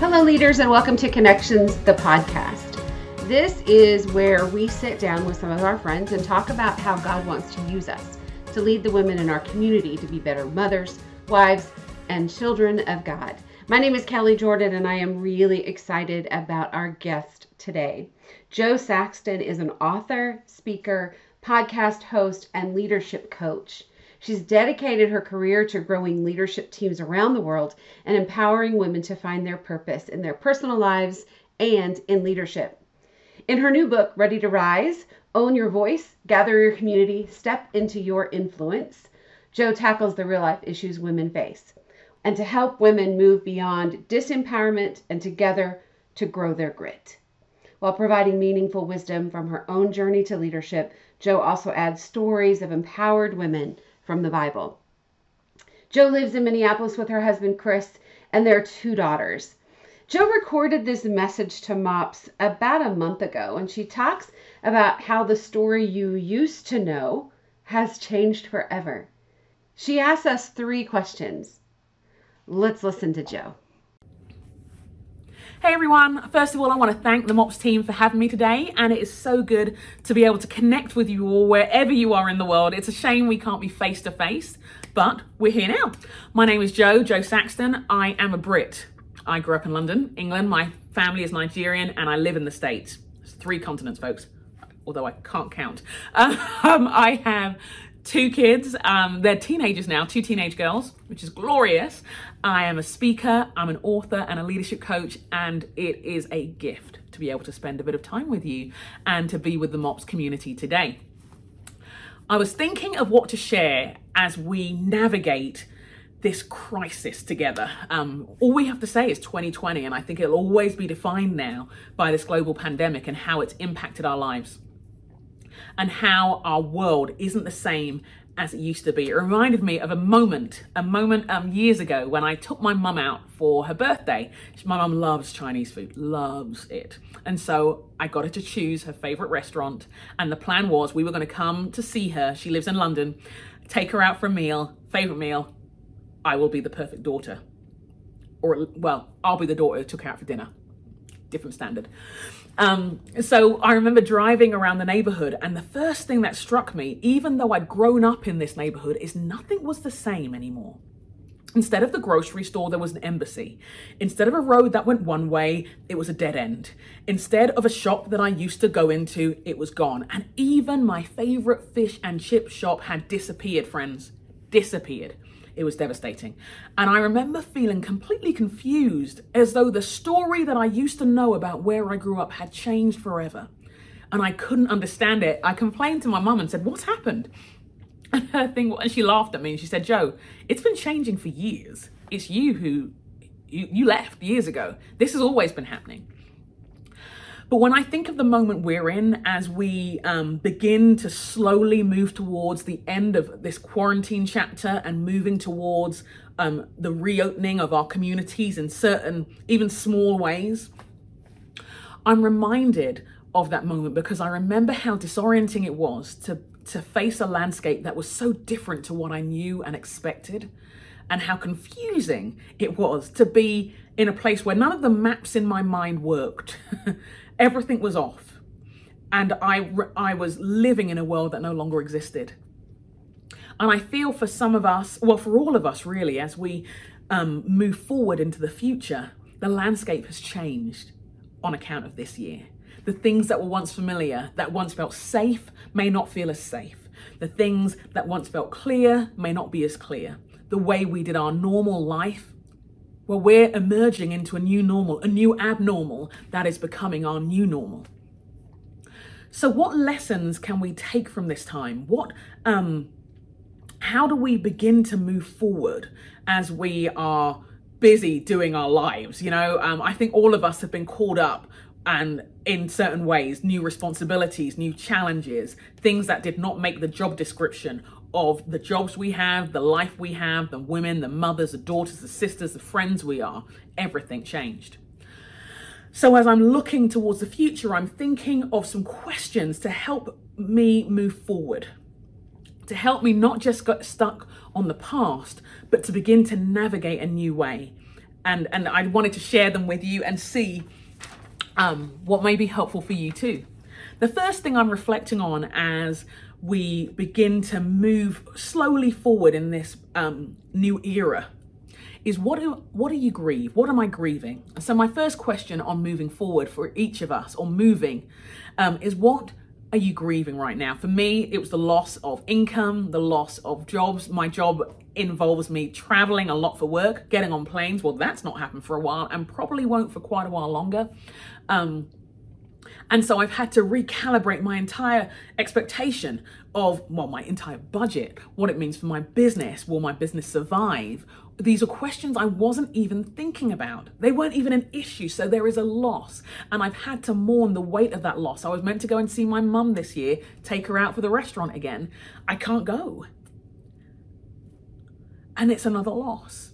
Hello, leaders, and welcome to Connections, the podcast. This is where we sit down with some of our friends and talk about how God wants to use us to lead the women in our community to be better mothers, wives, and children of God. My name is Kelly Jordan, and I am really excited about our guest today. Jo Saxton is an author, speaker, podcast host, and leadership coach. She's dedicated her career to growing leadership teams around the world and empowering women to find their purpose in their personal lives and in leadership. In her new book, Ready to Rise, Own Your Voice, Gather Your Community, Step into Your Influence, Jo tackles the real-life issues women face and to help women move beyond disempowerment and together to grow their grit. While providing meaningful wisdom from her own journey to leadership, Jo also adds stories of empowered women from the Bible. Jo lives in Minneapolis with her husband, Chris, and their two daughters. Jo recorded this message to MOPS about a month ago, and she talks about how the story you used to know has changed forever. She asks us three questions. Let's listen to Jo. Hey everyone, first of all, I want to thank the MOPS team for having me today, and it is so good to be able to connect with you all wherever you are in the world. It's a shame we can't be face to face, but we're here now. My name is Jo Saxton. I am a Brit. I grew up in London, England. My family is Nigerian, and I live in the States. It's three continents, folks, although I can't count. I have two kids. They're teenagers now, two teenage girls, which is glorious. I am a speaker, I'm an author and a leadership coach, and it is a gift to be able to spend a bit of time with you and to be with the MOPS community today. I was thinking of what to share as we navigate this crisis together. All we have to say is 2020, and I think it'll always be defined now by this global pandemic and how it's impacted our lives, and how our world isn't the same as it used to be. It reminded me of a moment years ago when I took my mum out for her birthday. My mum loves Chinese food, loves it. And so I got her to choose her favorite restaurant. And the plan was we were going to come to see her. She lives in London, take her out for a meal, favorite meal. I will be the perfect daughter. Or, well, I'll be the daughter who took her out for dinner. Different standard. So I remember driving around the neighborhood, and the first thing that struck me, even though I'd grown up in this neighborhood, is nothing was the same anymore. Instead of the grocery store, there was an embassy. Instead of a road that went one way, it was a dead end. Instead of a shop that I used to go into, it was gone. And even my favorite fish and chip shop had disappeared, friends, disappeared. It was devastating. And I remember feeling completely confused, as though the story that I used to know about where I grew up had changed forever. And I couldn't understand it. I complained to my mum and said, "What's happened?" And her thing, and she laughed at me and she said, "Jo, it's been changing for years. It's you who you left years ago. This has always been happening." But when I think of the moment we're in, as we begin to slowly move towards the end of this quarantine chapter and moving towards the reopening of our communities in certain, even small ways, I'm reminded of that moment because I remember how disorienting it was to face a landscape that was so different to what I knew and expected, and how confusing it was to be in a place where none of the maps in my mind worked. Everything was off, and I was living in a world that no longer existed. And I feel for some of us, well, for all of us really, as we move forward into the future, the landscape has changed on account of this year. The things that were once familiar, that once felt safe, may not feel as safe. The things that once felt clear may not be as clear. The way we did our normal life, well, we're emerging into a new normal, a new abnormal that is becoming our new normal. So what lessons can we take from this time? What, how do we begin to move forward as we are busy doing our lives? You know, I think all of us have been called up, and in certain ways, new responsibilities, new challenges, things that did not make the job description of the jobs we have, the life we have, the women, the mothers, the daughters, the sisters, the friends we are. Everything changed. So as I'm looking towards the future, I'm thinking of some questions to help me move forward, to help me not just get stuck on the past, but to begin to navigate a new way and I wanted to share them with you and see what may be helpful for you too. The first thing I'm reflecting on as we begin to move slowly forward in this new era is what do you grieve? What am I grieving? So my first question on moving forward for each of us, or moving, is what are you grieving right now? For me, it was the loss of income, the loss of jobs. My job involves me traveling a lot for work, getting on planes. Well, that's not happened for a while and probably won't for quite a while longer. And so I've had to recalibrate my entire expectation of, well, my entire budget, what it means for my business. Will my business survive? These are questions I wasn't even thinking about. They weren't even an issue. So there is a loss, and I've had to mourn the weight of that loss. I was meant to go and see my mum this year, take her out for the restaurant again. I can't go. And it's another loss.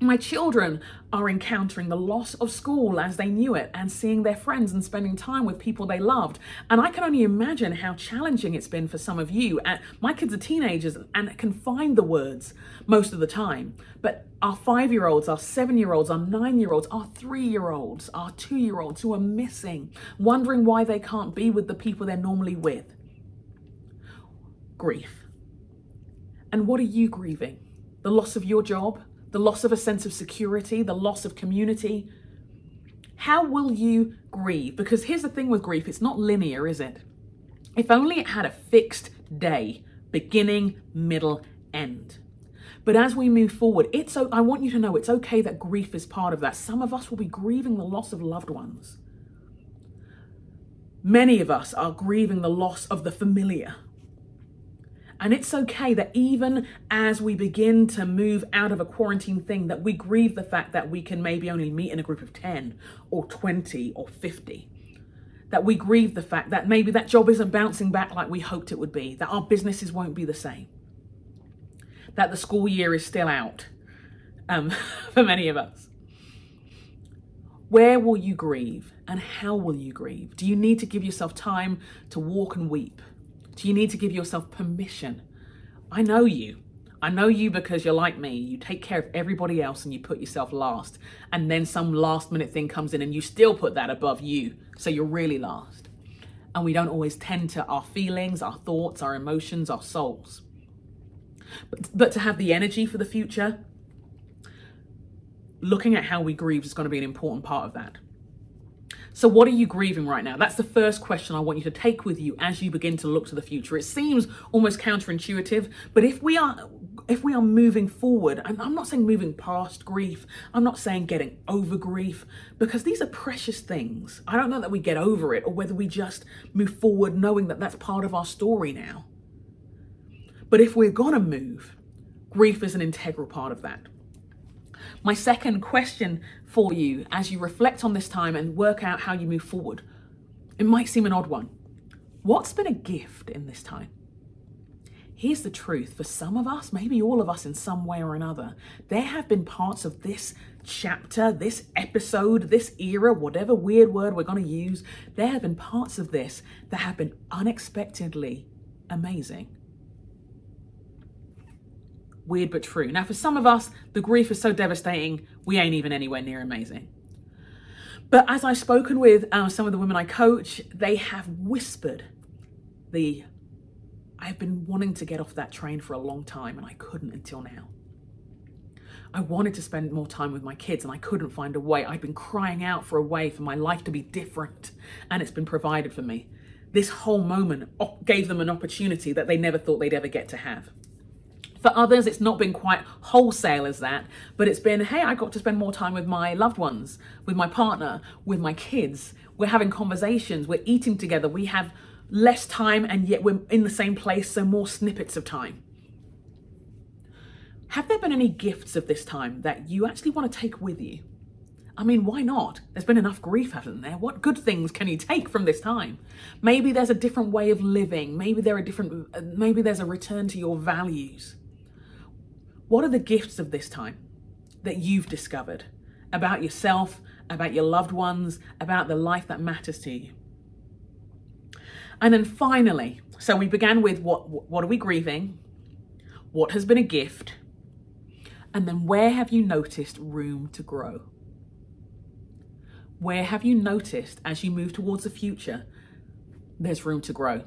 My children are encountering the loss of school as they knew it, and seeing their friends and spending time with people they loved. And I can only imagine how challenging it's been for some of you. And my kids are teenagers and can find the words most of the time. But our 5-year-olds, our 7-year-olds, our 9-year-olds, our 3-year-olds, our 2-year-olds who are missing, wondering why they can't be with the people they're normally with. Grief. And what are you grieving? The loss of your job? The loss of a sense of security, the loss of community. How will you grieve? Because here's the thing with grief, it's not linear, is it? If only it had a fixed day, beginning, middle, end. But as we move forward, I want you to know it's okay that grief is part of that. Some of us will be grieving the loss of loved ones. Many of us are grieving the loss of the familiar. And it's okay that even as we begin to move out of a quarantine thing, that we grieve the fact that we can maybe only meet in a group of 10 or 20 or 50. That we grieve the fact that maybe that job isn't bouncing back like we hoped it would be, that our businesses won't be the same, that the school year is still out for many of us. Where will you grieve and how will you grieve? Do you need to give yourself time to walk and weep? Do you need to give yourself permission? I know you. I know you because you're like me. You take care of everybody else and you put yourself last. And then some last minute thing comes in and you still put that above you. So you're really last. And we don't always tend to our feelings, our thoughts, our emotions, our souls. But to have the energy for the future, looking at how we grieve is going to be an important part of that. So what are you grieving right now? That's the first question I want you to take with you as you begin to look to the future. It seems almost counterintuitive, but if we are moving forward, and I'm not saying moving past grief, I'm not saying getting over grief, because these are precious things. I don't know that we get over it or whether we just move forward knowing that that's part of our story now. But if we're gonna move, grief is an integral part of that. My second question for you as you reflect on this time and work out how you move forward, it might seem an odd one. What's been a gift in this time? Here's the truth. For some of us, maybe all of us in some way or another, there have been parts of this chapter, this episode, this era, whatever weird word we're going to use, there have been parts of this that have been unexpectedly amazing. Weird but true. Now, for some of us, the grief is so devastating, we ain't even anywhere near amazing. But as I've spoken with some of the women I coach, they have whispered I've been wanting to get off that train for a long time and I couldn't until now. I wanted to spend more time with my kids and I couldn't find a way. I've been crying out for a way for my life to be different and it's been provided for me. This whole moment gave them an opportunity that they never thought they'd ever get to have. For others, it's not been quite wholesale as that, but it's been, hey, I got to spend more time with my loved ones, with my partner, with my kids. We're having conversations, we're eating together, we have less time and yet we're in the same place, so more snippets of time. Have there been any gifts of this time that you actually want to take with you? I mean, why not? There's been enough grief, hasn't there? What good things can you take from this time? Maybe there's a different way of living. Maybe there's a return to your values. What are the gifts of this time that you've discovered about yourself, about your loved ones, about the life that matters to you? And then finally, so we began with what are we grieving? What has been a gift? And then where have you noticed room to grow? Where have you noticed as you move towards the future, there's room to grow?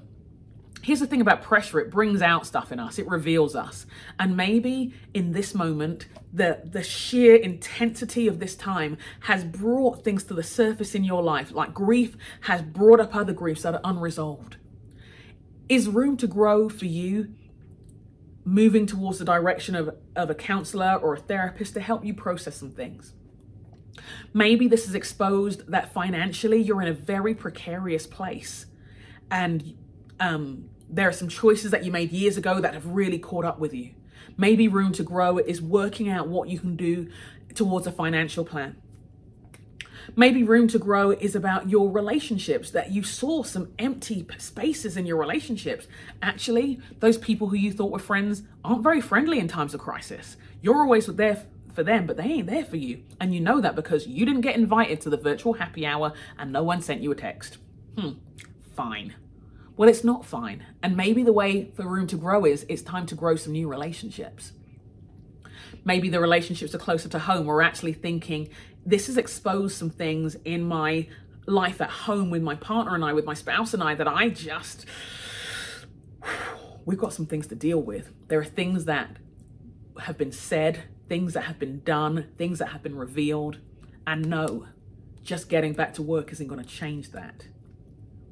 Here's the thing about pressure. It brings out stuff in us. It reveals us. And maybe in this moment, the sheer intensity of this time has brought things to the surface in your life. Like grief has brought up other griefs that are unresolved. Is room to grow for you moving towards the direction of a counselor or a therapist to help you process some things? Maybe this has exposed that financially you're in a very precarious place, and there are some choices that you made years ago that have really caught up with you. Maybe room to grow is working out what you can do towards a financial plan. Maybe room to grow is about your relationships, that you saw some empty spaces in your relationships. Actually, those people who you thought were friends aren't very friendly in times of crisis. You're always there for them, but they ain't there for you. And you know that because you didn't get invited to the virtual happy hour and no one sent you a text. Fine. Well, it's not fine. And maybe the way for room to grow is it's time to grow some new relationships. Maybe the relationships are closer to home. We're actually thinking, this has exposed some things in my life at home with my partner and I, with my spouse and I, that I just, we've got some things to deal with. There are things that have been said, things that have been done, things that have been revealed. And no, just getting back to work isn't going to change that.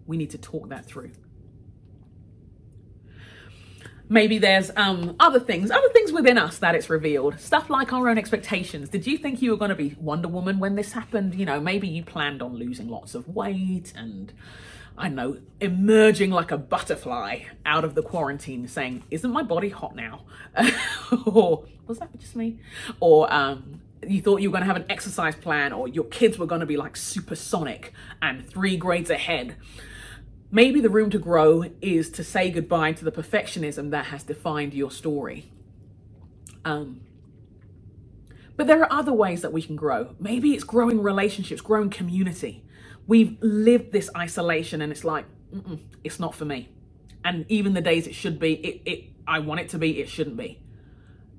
We need to talk that through. Maybe there's other things within us that it's revealed. Stuff like our own expectations. Did you think you were going to be Wonder Woman when this happened? You know, maybe you planned on losing lots of weight and, I don't know, emerging like a butterfly out of the quarantine saying, isn't my body hot now? Or, was that just me? Or you thought you were going to have an exercise plan, or your kids were going to be like supersonic and 3 grades ahead. Maybe the room to grow is to say goodbye to the perfectionism that has defined your story. But there are other ways that we can grow. Maybe it's growing relationships, growing community. We've lived this isolation and it's like, it's not for me. And even the days it should be, I want it to be, it shouldn't be.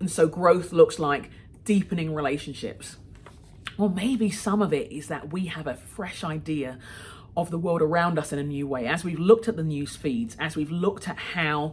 And so growth looks like deepening relationships. Well, maybe some of it is that we have a fresh idea of the world around us in a new way. As we've looked at the news feeds, as we've looked at how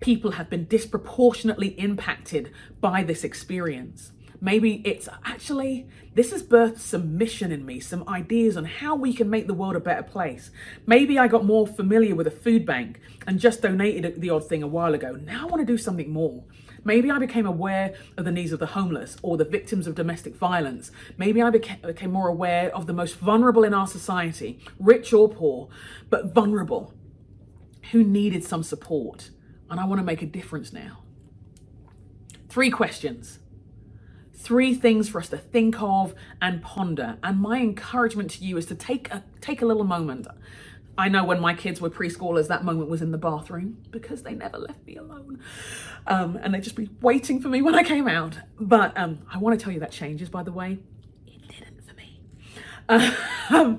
people have been disproportionately impacted by this experience, maybe it's actually, this has birthed some mission in me, some ideas on how we can make the world a better place. Maybe I got more familiar with a food bank and just donated the odd thing a while ago. Now I want to do something more. Maybe I became aware of the needs of the homeless or the victims of domestic violence. Maybe I became more aware of the most vulnerable in our society, rich or poor, but vulnerable, who needed some support. And I want to make a difference now. 3 questions. 3 things for us to think of and ponder. And my encouragement to you is to take a little moment. I know when my kids were preschoolers, that moment was in the bathroom because they never left me alone. And they'd just be waiting for me when I came out. But I want to tell you that changes, by the way. It didn't for me.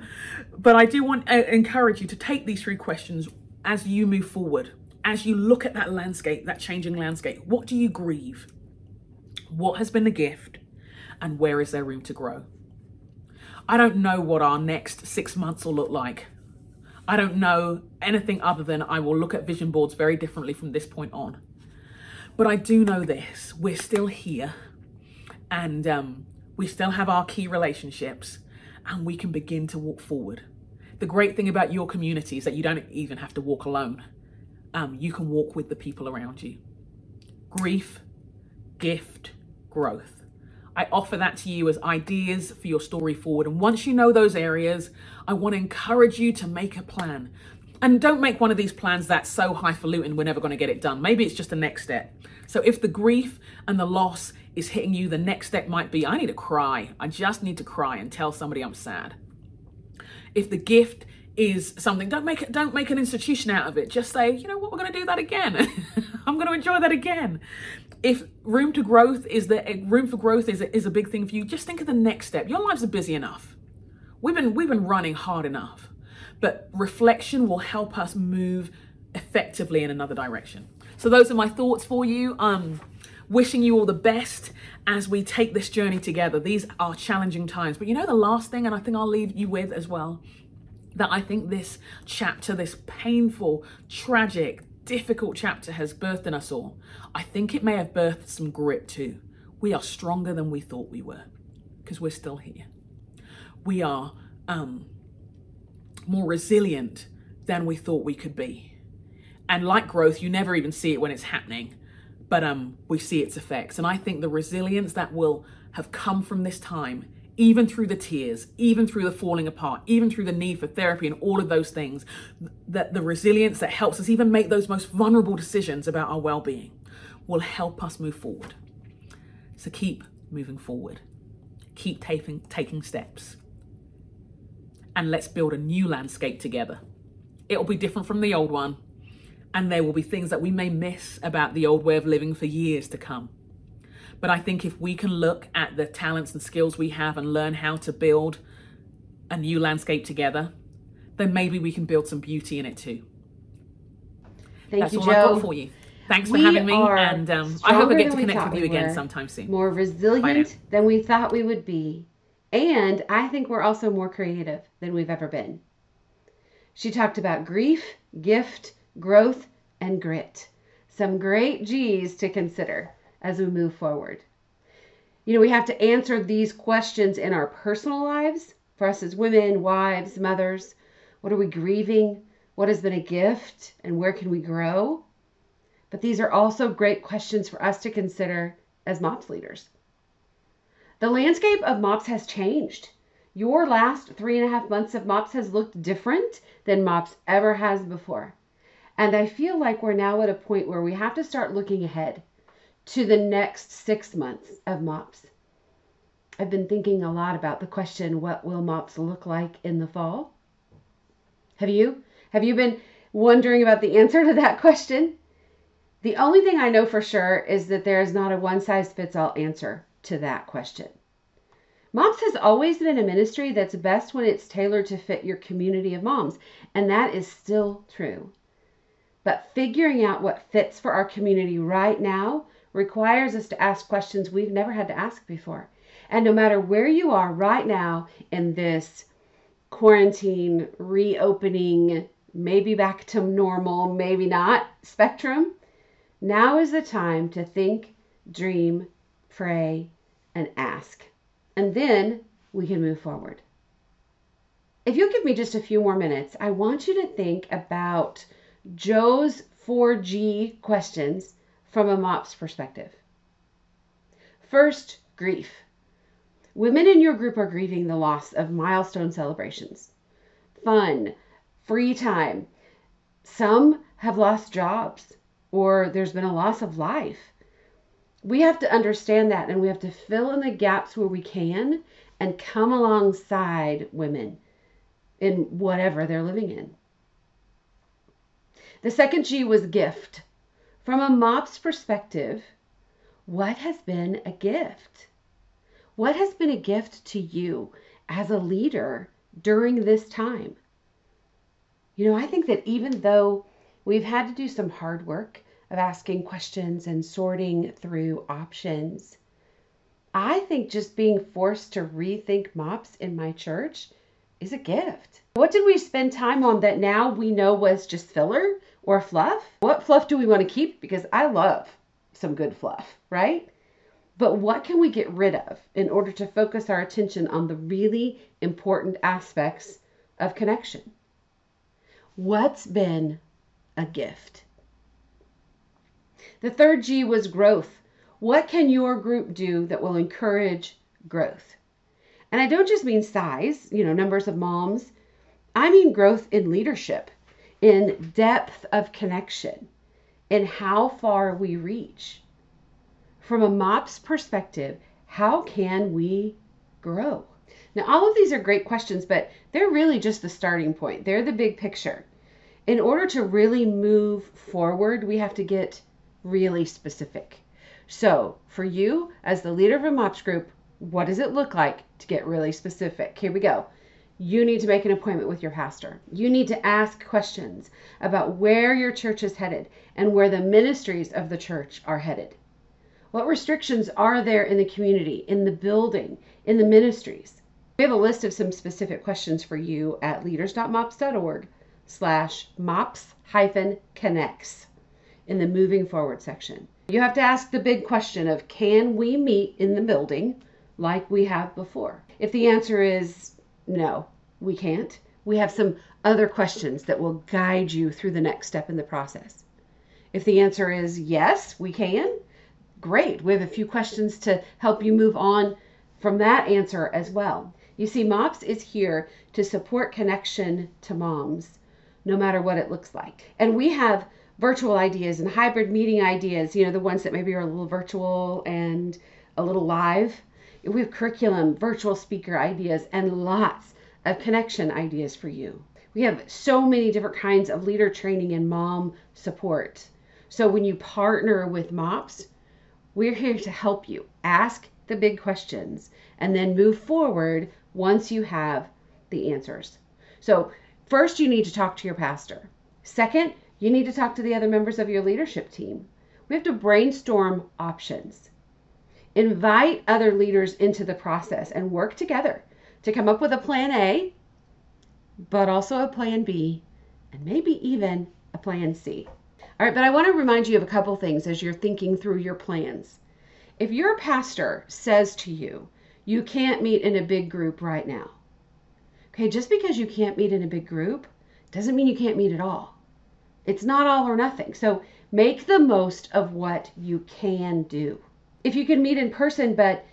But I do want to encourage you to take these 3 questions as you move forward. As you look at that landscape, that changing landscape, what do you grieve? What has been the gift? And where is there room to grow? I don't know what our next 6 months will look like. I don't know anything other than I will look at vision boards very differently from this point on. But I do know this, we're still here and we still have our key relationships and we can begin to walk forward. The great thing about your community is that you don't even have to walk alone. You can walk with the people around you. Grief, gift, growth. I offer that to you as ideas for your story forward. And once you know those areas, I want to encourage you to make a plan. And don't make one of these plans that's so highfalutin, we're never going to get it done. Maybe it's just the next step. So if the grief and the loss is hitting you, the next step might be, I need to cry. I just need to cry and tell somebody I'm sad. If the gift is something, don't make an institution out of it. Just say, you know what, we're going to do that again. I'm going to enjoy that again. If room to growth is room for growth is a big thing for you, just think of the next step. Your lives are busy enough. We've been running hard enough, but reflection will help us move effectively in another direction. So those are my thoughts for you. Wishing you all the best as we take this journey together. These are challenging times. But you know, the last thing, and I think I'll leave you with as well, that I think this chapter, this painful, tragic, difficult chapter has birthed in us all. I think it may have birthed some grit too. We are stronger than we thought we were, because we're still here. We are more resilient than we thought we could be. And like growth, you never even see it when it's happening, but we see its effects. And I think the resilience that will have come from this time, even through the tears, even through the falling apart, even through the need for therapy and all of those things, that the resilience that helps us even make those most vulnerable decisions about our well-being will help us move forward. So keep moving forward. Keep taking steps. And let's build a new landscape together. It'll be different from the old one. And there will be things that we may miss about the old way of living for years to come. But I think if we can look at the talents and skills we have and learn how to build a new landscape together, then maybe we can build some beauty in it too. Thank you, Jo. That's all I've got for you. Thanks for having me. And I hope I get to connect with you again sometime soon. More resilient than we thought we would be. And I think we're also more creative than we've ever been. She talked about grief, gift, growth, and grit. Some great G's to consider as we move forward. You know, we have to answer these questions in our personal lives, for us as women, wives, mothers. What are we grieving? What has been a gift? And where can we grow? But these are also great questions for us to consider as MOPS leaders. The landscape of MOPS has changed. Your last 3.5 months of MOPS has looked different than MOPS ever has before. And I feel like we're now at a point where we have to start looking ahead to the next 6 months of MOPS. I've been thinking a lot about the question, what will MOPS look like in the fall? Have you been wondering about the answer to that question? The only thing I know for sure is that there is not a one-size-fits-all answer to that question. MOPS has always been a ministry that's best when it's tailored to fit your community of moms, and that is still true. But figuring out what fits for our community right now requires us to ask questions we've never had to ask before. And no matter where you are right now in this quarantine, reopening, maybe back to normal, maybe not spectrum, now is the time to think, dream, pray, and ask. And then we can move forward. If you'll give me just a few more minutes, I want you to think about Jo's 4G questions from a MOPS perspective. First, grief. Women in your group are grieving the loss of milestone celebrations, fun, free time. Some have lost jobs, or there's been a loss of life. We have to understand that, and we have to fill in the gaps where we can and come alongside women in whatever they're living in. The second G was gift. From a MOPS perspective, what has been a gift? What has been a gift to you as a leader during this time? You know, I think that even though we've had to do some hard work of asking questions and sorting through options, I think just being forced to rethink MOPS in my church is a gift. What did we spend time on that now we know was just filler or fluff? What fluff do we want to keep? Because I love some good fluff, right? But what can we get rid of in order to focus our attention on the really important aspects of connection? What's been a gift? The third G was growth. What can your group do that will encourage growth? And I don't just mean size, you know, numbers of moms. I mean growth in leadership, in depth of connection, in how far we reach. From a MOPS perspective, how can we grow? Now, all of these are great questions, but they're really just the starting point. They're the big picture. In order to really move forward, we have to get really specific. So for you, as the leader of a MOPS group, what does it look like to get really specific? Here we go. You need to make an appointment with your pastor. You need to ask questions about where your church is headed and where the ministries of the church are headed. What restrictions are there in the community, in the building, in the ministries? We have a list of some specific questions for you at leaders.mops.org/mops-connects in the moving forward section. You have to ask the big question of, can we meet in the building like we have before? If the answer is no, we can't, we have some other questions that will guide you through the next step in the process. If the answer is yes, we can, great. We have a few questions to help you move on from that answer as well. You see, MOPS is here to support connection to moms, no matter what it looks like. And we have virtual ideas and hybrid meeting ideas, you know, the ones that maybe are a little virtual and a little live. We have curriculum, virtual speaker ideas, and lots of connection ideas for you. We have so many different kinds of leader training and mom support. So when you partner with MOPS, we're here to help you ask the big questions and then move forward once you have the answers. So first, you need to talk to your pastor. Second, you need to talk to the other members of your leadership team. We have to brainstorm options. Invite other leaders into the process and work together to come up with a plan A, but also a plan B, and maybe even a plan C. All right, but I want to remind you of a couple things as you're thinking through your plans. If your pastor says to you, you can't meet in a big group right now, okay, just because you can't meet in a big group doesn't mean you can't meet at all. It's not all or nothing. So make the most of what you can do. If you can meet in person, but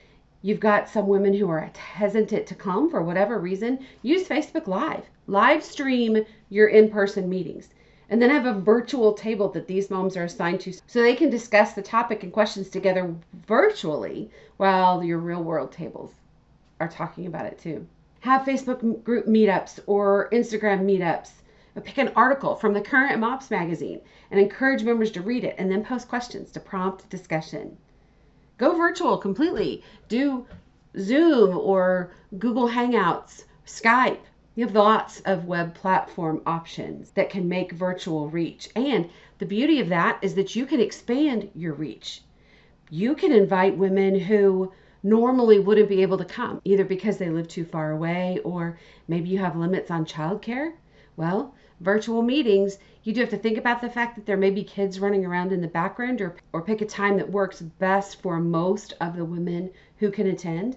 you've got some women who are hesitant to come for whatever reason, use Facebook Live. Live stream your in-person meetings and then have a virtual table that these moms are assigned to so they can discuss the topic and questions together virtually while your real-world tables are talking about it too. Have Facebook group meetups or Instagram meetups. Pick an article from the current MOPS magazine and encourage members to read it and then post questions to prompt discussion. Go virtual completely. Do Zoom or Google Hangouts, Skype. You have lots of web platform options that can make virtual reach. And the beauty of that is that you can expand your reach. You can invite women who normally wouldn't be able to come, either because they live too far away or maybe you have limits on childcare. Well, virtual meetings, you do have to think about the fact that there may be kids running around in the background, or pick a time that works best for most of the women who can attend,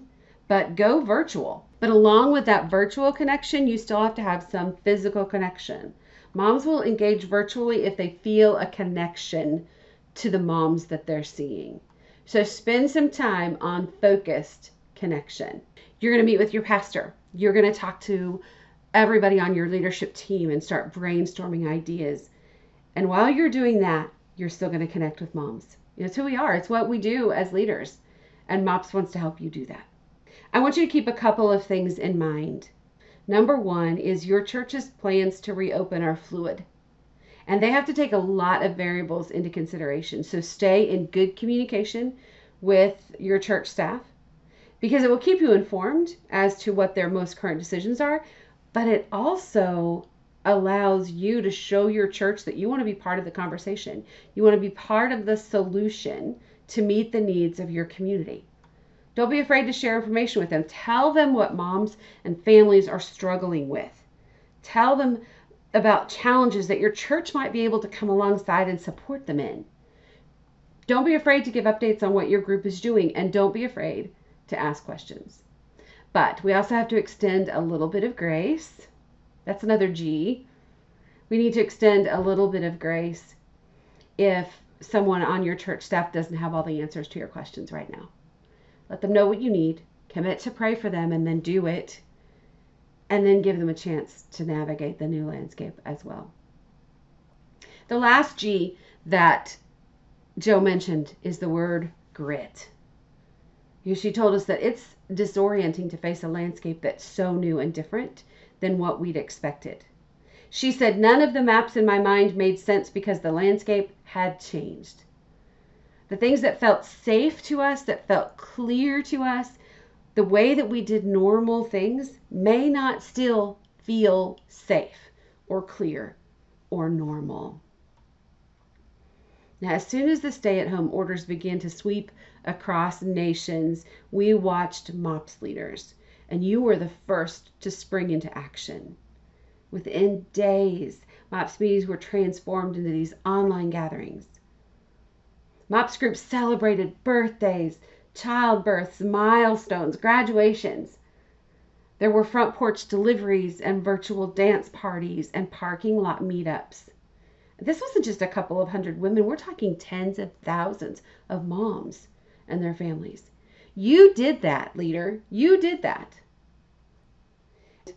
but go virtual. But along with that virtual connection, you still have to have some physical connection. Moms will engage virtually if they feel a connection to the moms that they're seeing. So spend some time on focused connection. You're going to meet with your pastor. You're going to talk to everybody on your leadership team and start brainstorming ideas. And while you're doing that, you're still going to connect with moms. It's who we are. It's what we do as leaders. And MOPS wants to help you do that. I want you to keep a couple of things in mind. Number one is your church's plans to reopen are fluid, and they have to take a lot of variables into consideration. So stay in good communication with your church staff, because it will keep you informed as to what their most current decisions are, but it also allows you to show your church that you want to be part of the conversation. You want to be part of the solution to meet the needs of your community. Don't be afraid to share information with them. Tell them what moms and families are struggling with. Tell them about challenges that your church might be able to come alongside and support them in. Don't be afraid to give updates on what your group is doing, and don't be afraid to ask questions. But we also have to extend a little bit of grace. That's another G. We need to extend a little bit of grace if someone on your church staff doesn't have all the answers to your questions right now. Let them know what you need, commit to pray for them, and then do it, and then give them a chance to navigate the new landscape as well. The last G that Jo mentioned is the word grit. She told us that it's disorienting to face a landscape that's so new and different than what we'd expected. She said, none of the maps in my mind made sense because the landscape had changed. The things that felt safe to us, that felt clear to us, the way that we did normal things may not still feel safe or clear or normal. Now, as soon as the stay-at-home orders began to sweep across nations, we watched MOPS leaders, and you were the first to spring into action. Within days, MOPS meetings were transformed into these online gatherings. MOPS groups celebrated birthdays, childbirths, milestones, graduations. There were front porch deliveries and virtual dance parties and parking lot meetups. This wasn't just a couple of hundred women. We're talking tens of thousands of moms and their families. You did that, leader. You did that.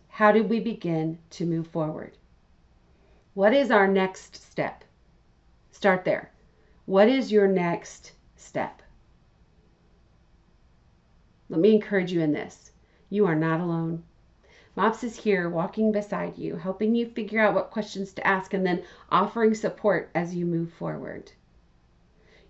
How did we begin to move forward? What is our next step? Start there. What is your next step? Let me encourage you in this. You are not alone. MOPS is here walking beside you, helping you figure out what questions to ask, and then offering support as you move forward.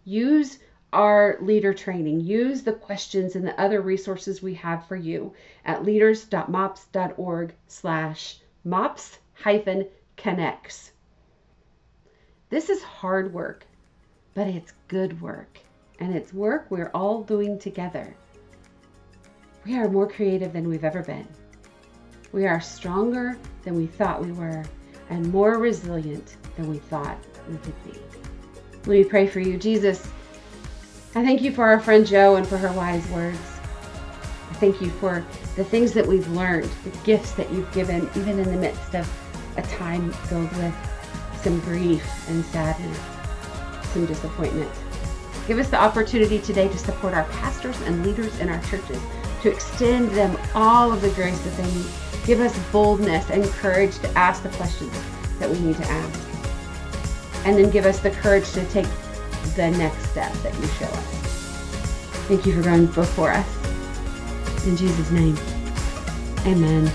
Use our leader training. Use the questions and the other resources we have for you at leaders.mops.org/mops-connects. This is hard work, but it's good work, and it's work we're all doing together. We are more creative than we've ever been. We are stronger than we thought we were and more resilient than we thought we could be. Let me pray for you. Jesus, I thank you for our friend Jo and for her wise words. I thank you for the things that we've learned, the gifts that you've given, even in the midst of a time filled with some grief and sadness, some disappointment. Give us the opportunity today to support our pastors and leaders in our churches, to extend them all of the grace that they need. Give us boldness and courage to ask the questions that we need to ask. And then give us the courage to take the next step that you show us. Thank you for going before us. In Jesus' name, amen.